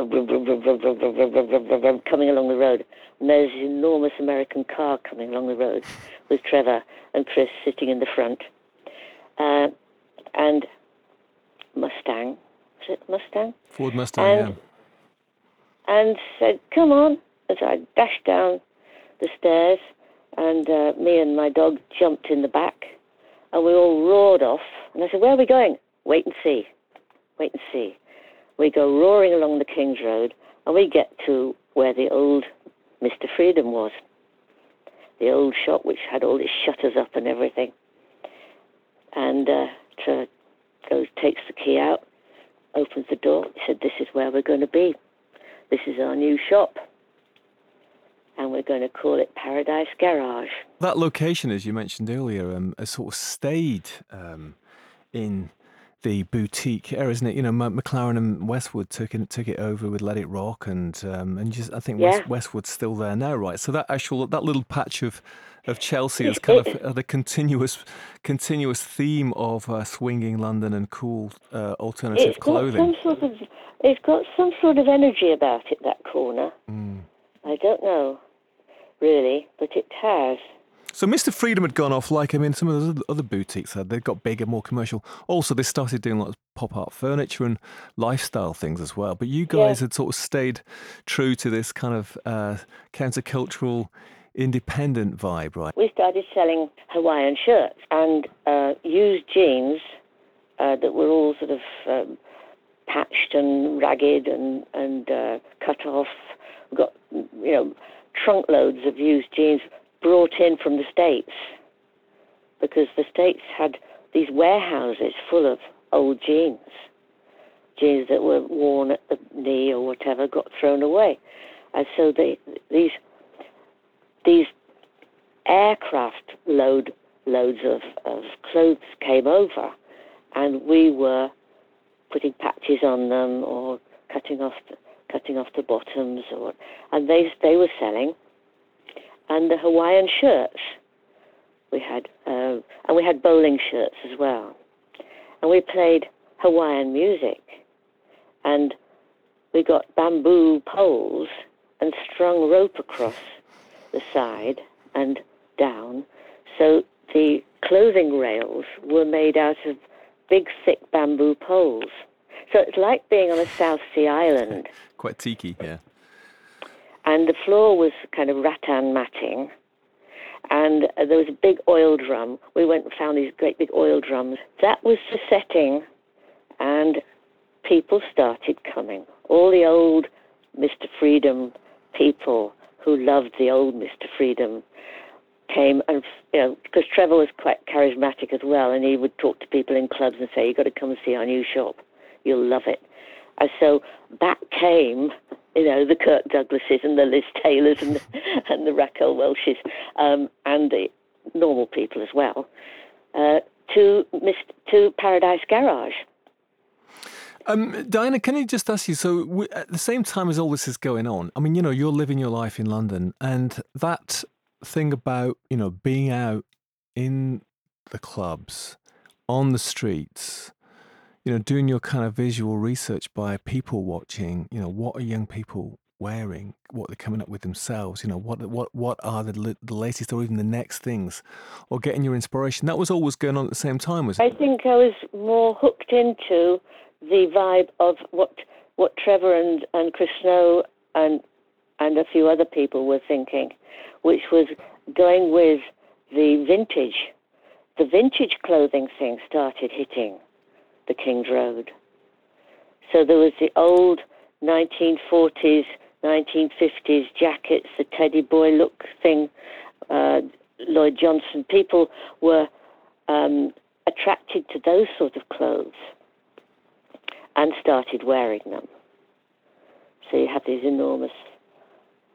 along the road. And there's an enormous American car coming along the road with Trevor and Chris sitting in the front. Uh, and Mustang. Is it Mustang? Ford Mustang, and, yeah. And said, come on. And so I dashed down the stairs, and uh, me and my dog jumped in the back. And we all roared off. And I said, where are we going? Wait and see. Wait and see. We go roaring along the King's Road, and we get to where the old Mister Freedom was. The old shop, which had all its shutters up and everything. And uh, Trevor goes, takes the key out, opens the door. He said, this is where we're going to be. This is our new shop. And we're going to call it Paradise Garage. That location, as you mentioned earlier, um, has sort of stayed um, in the boutique era, isn't it? You know, McLaren and Westwood took it took it over with Let It Rock, and um, and just I think yeah. West, Westwood's still there now, right? So that actual that little patch of of Chelsea is kind of uh, the continuous continuous theme of uh, swinging London and cool uh, alternative it's clothing. Got some sort of, it's got some sort of energy about it. That corner, mm. I don't know. Really, but it has. So Mister Freedom had gone off, like, I mean, some of those other boutiques had. They got bigger, more commercial. Also, they started doing lots of pop-art furniture and lifestyle things as well. But you guys yeah. had sort of stayed true to this kind of uh, countercultural, independent vibe, right? We started selling Hawaiian shirts and uh, used jeans uh, that were all sort of um, patched and ragged and, and uh, cut off. We got, you know... trunk loads of used jeans brought in from the States, because the States had these warehouses full of old jeans, jeans that were worn at the knee or whatever got thrown away. And so they, these these aircraft load loads of, of clothes came over, and we were putting patches on them or cutting off the, cutting off the bottoms, or and they they were selling, and the Hawaiian shirts we had, uh, and we had bowling shirts as well, and we played Hawaiian music, and we got bamboo poles and strung rope across the side and down, so the clothing rails were made out of big thick bamboo poles. So it's like being on a South Sea island. Quite tiki, yeah. And the floor was kind of rattan matting. And there was a big oil drum. We went and found these great big oil drums. That was the setting. And people started coming. All the old Mister Freedom people who loved the old Mister Freedom came, and you know, because Trevor was quite charismatic as well, and he would talk to people in clubs and say, you've got to come and see our new shop. You'll love it. And so back came, you know, the Kirk Douglases and the Liz Taylors and the, and the Raquel Welshes um, and the normal people as well uh, to to Paradise Garage. Um, Diana, can I just ask you, so we, at the same time as all this is going on, I mean, you know, you're living your life in London, and that thing about, you know, being out in the clubs, on the streets... you know, doing your kind of visual research by people watching, you know, what are young people wearing, what they're coming up with themselves, you know, what what what are the, the latest or even the next things, or getting your inspiration. That was always going on at the same time, was it? I think I was more hooked into the vibe of what what Trevor and, and Chris Snow and and a few other people were thinking, which was going with the vintage. The vintage clothing thing started hitting the King's Road. So there was the old nineteen forties, nineteen fifties jackets, the Teddy Boy look thing, uh, Lloyd Johnson. People were um, attracted to those sort of clothes and started wearing them. So you have these enormous,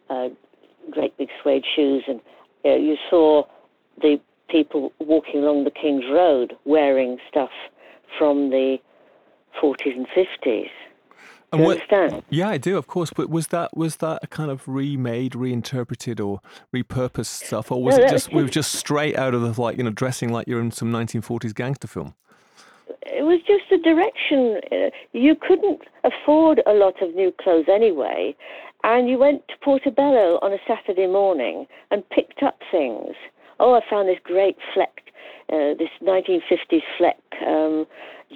uh, great big suede shoes, and you know, you saw the people walking along the King's Road wearing stuff from the forties and fifties. Do you understand? Yeah, I do, of course. But was that was that a kind of remade, reinterpreted, or repurposed stuff, or was no, it just was, we were just straight out of the, like, you know, dressing like you're in some nineteen forties gangster film? It was just the direction. You couldn't afford a lot of new clothes anyway, and you went to Portobello on a Saturday morning and picked up things. Oh, I found this great fleck, uh, this nineteen fifties fleck um,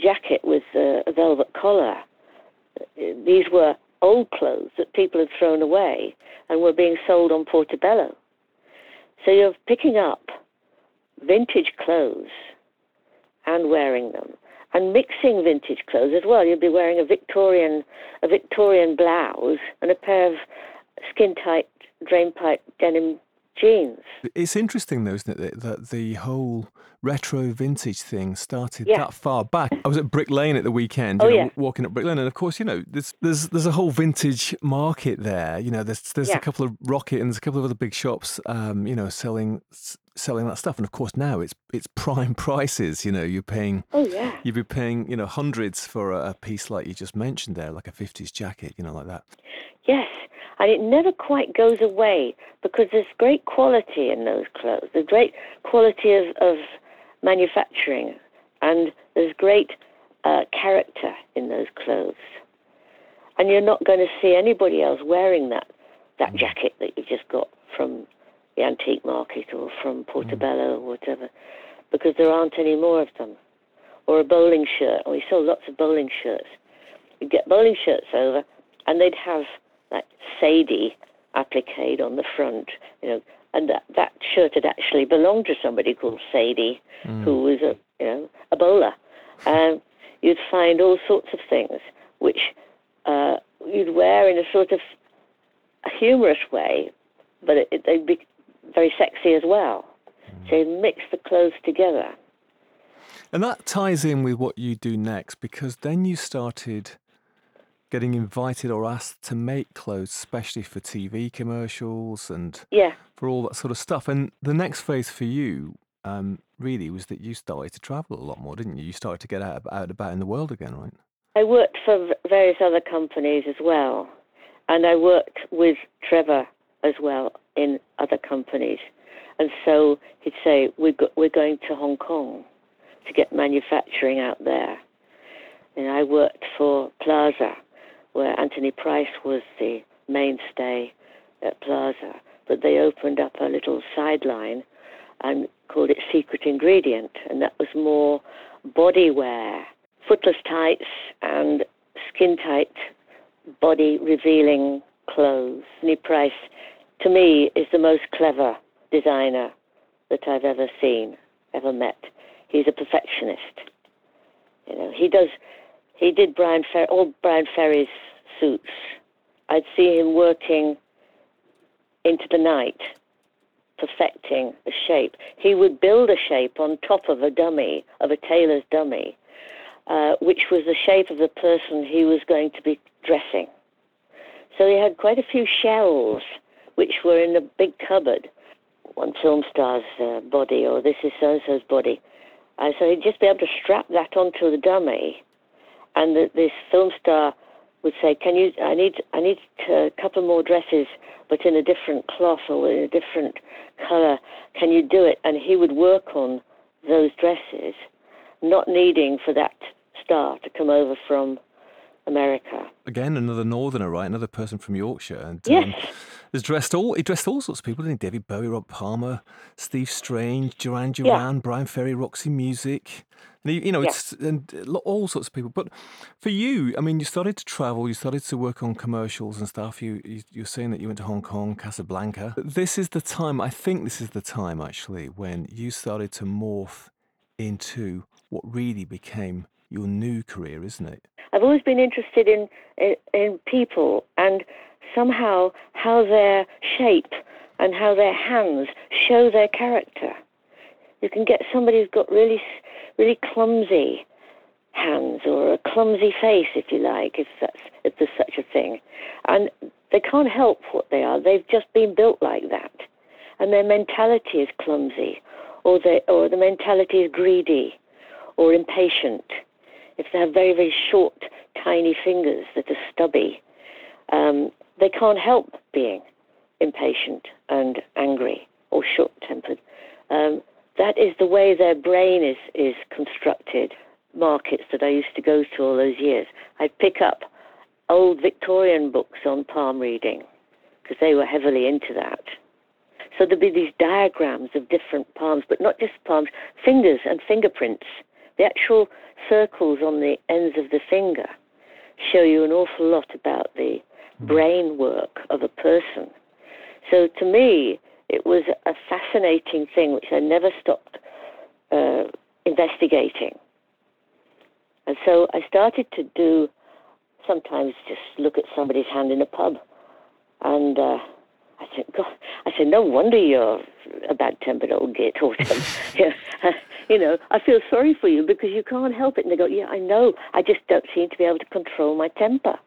jacket with uh, a velvet collar. These were old clothes that people had thrown away and were being sold on Portobello. So you're picking up vintage clothes and wearing them, and mixing vintage clothes as well. You'd be wearing a Victorian, a Victorian blouse and a pair of skin-tight, drainpipe denim jeans. It's interesting, though, isn't it, that the whole retro vintage thing started yeah. that far back. I was at Brick Lane at the weekend, you oh, know, yeah. walking up Brick Lane, and of course, you know, there's there's, there's a whole vintage market there. You know, there's there's yeah. a couple of Rocket and there's a couple of other big shops, um, you know, selling selling that stuff. And of course, now it's it's prime prices. You know, you're paying oh yeah, you'd be paying you know hundreds for a, a piece like you just mentioned there, like a fifties jacket, you know, like that. Yes. And it never quite goes away because there's great quality in those clothes. There's great quality of, of manufacturing, and there's great uh, character in those clothes. And you're not going to see anybody else wearing that that mm. jacket that you just got from the antique market or from Portobello mm. or whatever, because there aren't any more of them. Or a bowling shirt. We sold lots of bowling shirts. You'd get bowling shirts over, and they'd have that Sadie appliqué on the front, you know, and that, that shirt had actually belonged to somebody called Sadie, mm. who was a, you know, a bowler. Um, you'd find all sorts of things which uh, you'd wear in a sort of a humorous way, but it, it, they'd be very sexy as well. Mm. So you mix the clothes together. And that ties in with what you do next, because then you started getting invited or asked to make clothes, especially for T V commercials and yeah. for all that sort of stuff. And the next phase for you, um, really, was that you started to travel a lot more, didn't you? You started to get out, out about in the world again, right? I worked for various other companies as well. And I worked with Trevor as well in other companies. And so he'd say, we're, go- we're going to Hong Kong to get manufacturing out there. And I worked for Plaza, where Anthony Price was the mainstay at Plaza, but they opened up a little sideline and called it Secret Ingredient, and that was more body wear, footless tights and skin-tight, body-revealing clothes. Anthony Price, to me, is the most clever designer that I've ever seen, ever met. He's a perfectionist. You know, he does... He did Brian Fer- all Brian Ferry's suits. I'd see him working into the night, perfecting a shape. He would build a shape on top of a dummy, of a tailor's dummy, uh, which was the shape of the person he was going to be dressing. So he had quite a few shells, which were in a big cupboard. One film star's uh, body, or this is so-and-so's body. And so he'd just be able to strap that onto the dummy. And the, this film star would say, "Can you? I need, I need a couple more dresses, but in a different cloth or in a different colour. Can you do it?" And he would work on those dresses, not needing for that star to come over from America. Again, another northerner, right? Another person from Yorkshire. And, yes. Um, has dressed all he dressed all sorts of people, didn't he? David Bowie, Rob Palmer, Steve Strange, Duran Duran, yeah. Brian Ferry, Roxy Music, and he, you know, yeah. it's and all sorts of people. But for you, I mean, you started to travel, you started to work on commercials and stuff. You you you're saying that you went to Hong Kong, Casablanca. This is the time. I think this is the time actually when you started to morph into what really became your new career, isn't it? I've always been interested in, in in people and somehow how their shape and how their hands show their character. You can get somebody who's got really really clumsy hands or a clumsy face, if you like, if that's if there's such a thing, and they can't help what they are. They've just been built like that, and their mentality is clumsy, or they or the mentality is greedy, or impatient. If they have very, very short, tiny fingers that are stubby, um, they can't help being impatient and angry or short-tempered. Um, that is the way their brain is, is constructed. Markets that I used to go to all those years, I'd pick up old Victorian books on palm reading because they were heavily into that. So there'd be these diagrams of different palms, but not just palms, fingers and fingerprints. The actual circles on the ends of the finger show you an awful lot about the brain work of a person. So to me, it was a fascinating thing which I never stopped uh, investigating. And so I started to do, sometimes just look at somebody's hand in a pub. And uh, I said, God, I said, no wonder you're a bad-tempered old git or something. You know, I feel sorry for you because you can't help it. And they go, yeah, I know. I just don't seem to be able to control my temper.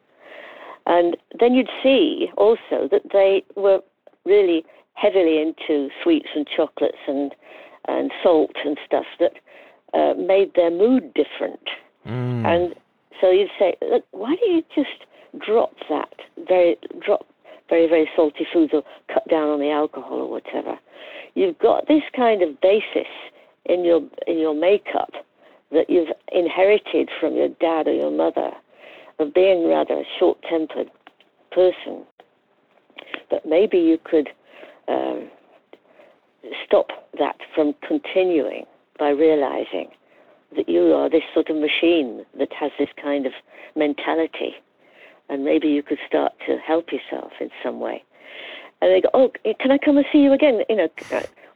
And then you'd see also that they were really heavily into sweets and chocolates and and salt and stuff that uh, made their mood different. Mm. And so you'd say, look, why don't you just drop that, very drop very, very salty foods or cut down on the alcohol or whatever? You've got this kind of basis in your in your makeup that you've inherited from your dad or your mother of being rather a short-tempered person, but maybe you could um, stop that from continuing by realizing that you are this sort of machine that has this kind of mentality, and maybe you could start to help yourself in some way. And they go, oh, can I come and see you again? You know,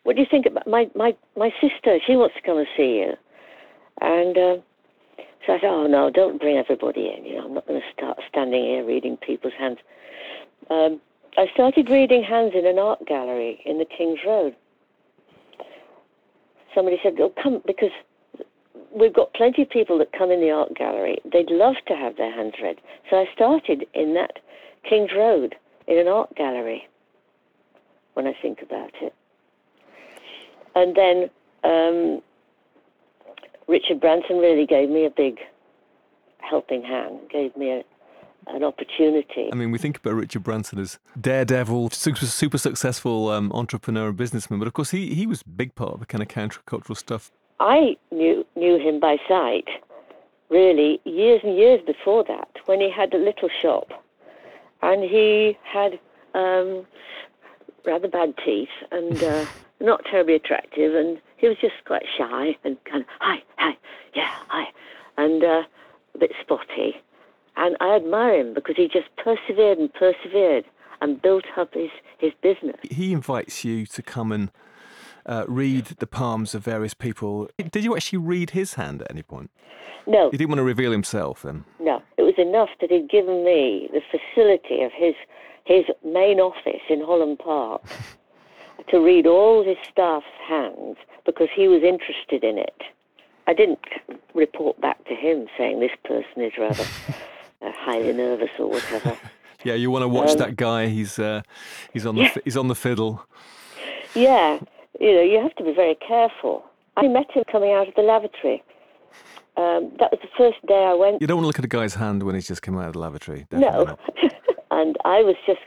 what do you think about my, my, my sister? She wants to come and see you. And uh, so I said, oh, no, don't bring everybody in. You know, I'm not going to start standing here reading people's hands. Um, I started reading hands in an art gallery in the King's Road. Somebody said, oh, come, because we've got plenty of people that come in the art gallery. They'd love to have their hands read. So I started in that King's Road in an art gallery when I think about it. And then um, Richard Branson really gave me a big helping hand, gave me a, an opportunity. I mean, we think about Richard Branson as daredevil, super, super successful um, entrepreneur and businessman, but of course he, he was a big part of the kind of countercultural stuff. I knew knew him by sight, really, years and years before that, when he had a little shop and he had um, rather bad teeth and... Uh, not terribly attractive, and he was just quite shy and kind of, hi, hi, yeah, hi, and uh, a bit spotty. And I admire him because he just persevered and persevered and built up his, his business. He invites you to come and uh, read the palms of various people. Did you actually read his hand at any point? No. He didn't want to reveal himself then? No. It was enough that he'd given me the facility of his his main office in Holland Park to read all his staff's hands because he was interested in it. I didn't report back to him saying this person is rather uh, highly nervous or whatever. Yeah, you want to watch um, that guy. He's uh, he's on the yeah. he's on the fiddle. Yeah, you know, you have to be very careful. I met him coming out of the lavatory. Um, that was the first day I went. You don't want to look at a guy's hand when he's just come out of the lavatory. No, and I was just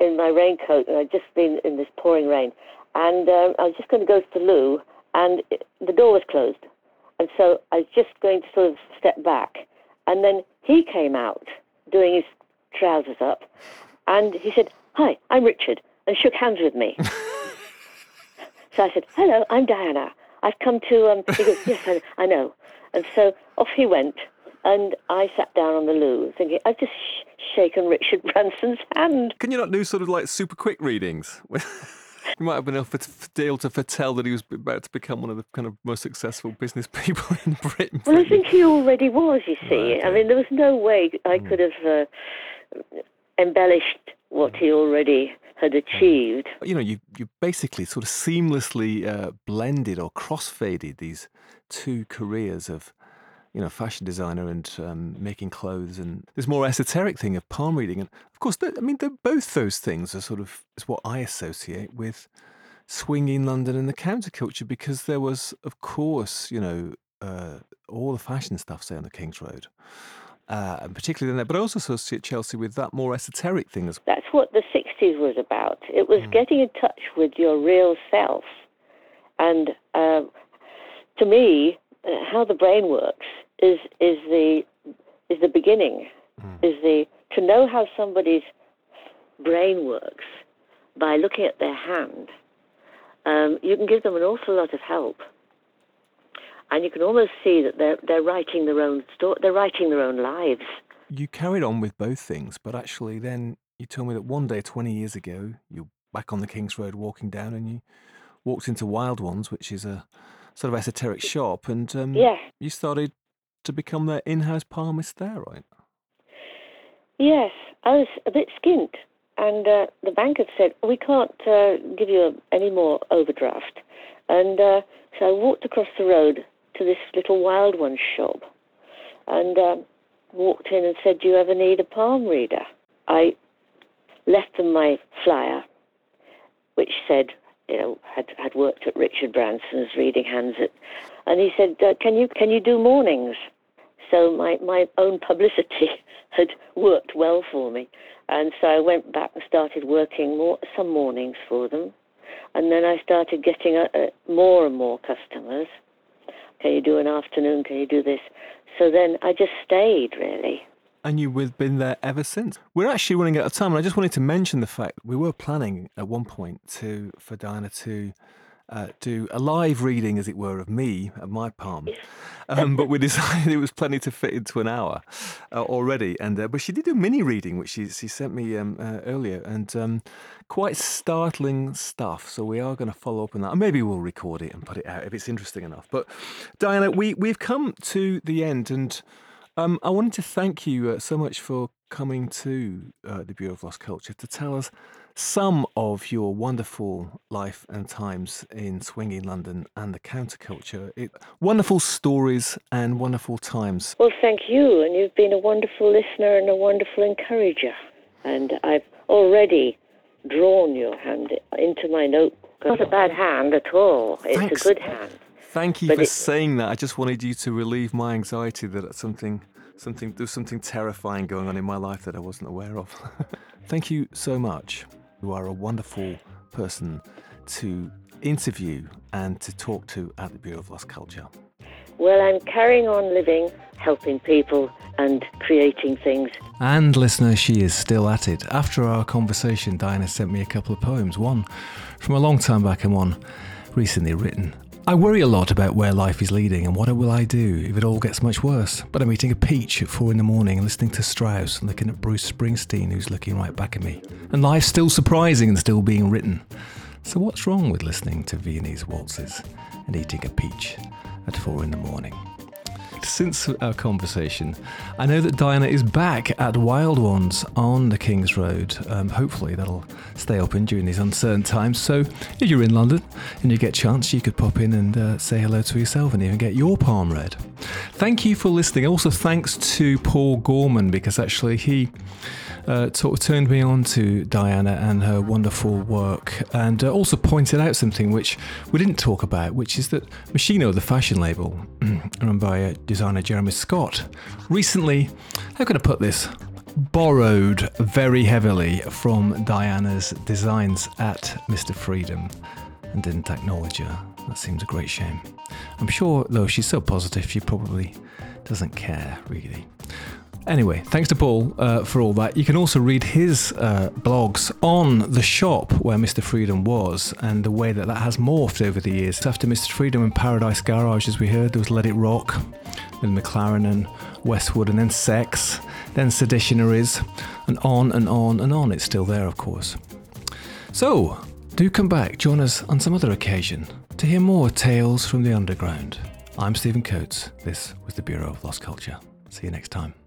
in my raincoat, and I'd just been in this pouring rain, and um, I was just going to go to the loo, and it, the door was closed, and so I was just going to sort of step back, and then he came out doing his trousers up, and he said, hi, I'm Richard, and shook hands with me. So I said, hello, I'm Diana. I've come to... Um, he goes, yes, I, I know. And so off he went, and I sat down on the loo thinking, I've just sh- shaken Richard Branson's hand. Can you not do sort of like super quick readings? You might have been able to foretell that he was about to become one of the kind of most successful business people in Britain. Well, I think he already was, you see. Right. I mean, there was no way I could have uh, embellished what he already had achieved. You know, you you basically sort of seamlessly uh, blended or crossfaded these two careers of, you know, fashion designer and um, making clothes, and this more esoteric thing of palm reading. And of course, I mean, both those things are sort of, is what I associate with swinging London and the counterculture, because there was, of course, you know, uh, all the fashion stuff, say, on the King's Road, uh, and particularly then, but I also associate Chelsea with that more esoteric thing as well. That's what the sixties was about. It was mm. getting in touch with your real self. And um, to me, how the brain works is is the is the beginning, mm. is the to know how somebody's brain works by looking at their hand. Um, you can give them an awful lot of help, and you can almost see that they're they're writing their own story, they're writing their own lives. You carried on with both things, but actually, then you told me that one day twenty years ago, you're back on the King's Road walking down, and you walked into Wild Ones, which is a sort of esoteric shop, and um, yeah. you started to become their in-house palmist there, right? Yes, I was a bit skint, and uh, the bank had said, we can't uh, give you any more overdraft. And uh, so I walked across the road to this little Wild One shop, and um, walked in and said, do you ever need a palm reader? I left them my flyer, which said, you know, had had worked at Richard Branson's reading hands at, and he said, uh, can you can you do mornings? So my, my own publicity had worked well for me, and so I went back and started working more, some mornings for them, and then I started getting a, a, more and more customers. Can you do an afternoon? Can you do this? So then I just stayed, really. And you've been there ever since. We're actually running out of time, and I just wanted to mention the fact we were planning at one point to for Diana to uh, do a live reading, as it were, of me, of my palm. Um, but we decided it was plenty to fit into an hour uh, already. And uh, but she did do a mini reading, which she, she sent me um, uh, earlier, and um, quite startling stuff. So we are going to follow up on that. And maybe we'll record it and put it out if it's interesting enough. But Diana, we, we've come to the end, and Um, I wanted to thank you uh, so much for coming to uh, the Bureau of Lost Culture to tell us some of your wonderful life and times in swinging London and the counterculture. It, wonderful stories and wonderful times. Well, thank you, and you've been a wonderful listener and a wonderful encourager. And I've already drawn your hand into my notebook. Not a bad hand at all. It's Thanks. a good hand. Thank you but for it, saying that. I just wanted you to relieve my anxiety that something, something, there's something terrifying going on in my life that I wasn't aware of. Thank you so much. You are a wonderful person to interview and to talk to at the Bureau of Lost Culture. Well, I'm carrying on living, helping people and creating things. And listener, she is still at it. After our conversation, Diana sent me a couple of poems, one from a long time back and one recently written. I worry a lot about where life is leading and what will I do if it all gets much worse. But I'm eating a peach at four in the morning and listening to Strauss and looking at Bruce Springsteen, who's looking right back at me. And life's still surprising and still being written. So what's wrong with listening to Viennese waltzes and eating a peach at four in the morning? Since our conversation, I know that Diana is back at Wild Ones on the King's Road. Um, hopefully that'll stay open during these uncertain times. So if you're in London and you get a chance, you could pop in and uh, say hello to yourself and even get your palm read. Thank you for listening. Also thanks to Paul Gorman, because actually he uh, sort of turned me on to Diana and her wonderful work, and uh, also pointed out something which we didn't talk about, which is that Machino, the fashion label run by uh, designer Jeremy Scott, recently, how can I put this, borrowed very heavily from Diana's designs at Mister Freedom and didn't acknowledge her. That seems a great shame. I'm sure, though, she's so positive she probably doesn't care, really. Anyway, thanks to Paul uh, for all that. You can also read his uh, blogs on the shop where Mister Freedom was, and the way that that has morphed over the years. After Mister Freedom and Paradise Garage, as we heard, there was Let It Rock, then McLaren and Westwood, and then Sex, then Seditionaries, and on and on and on. It's still there, of course. So, do come back, join us on some other occasion to hear more tales from the underground. I'm Stephen Coates. This was the Bureau of Lost Culture. See you next time.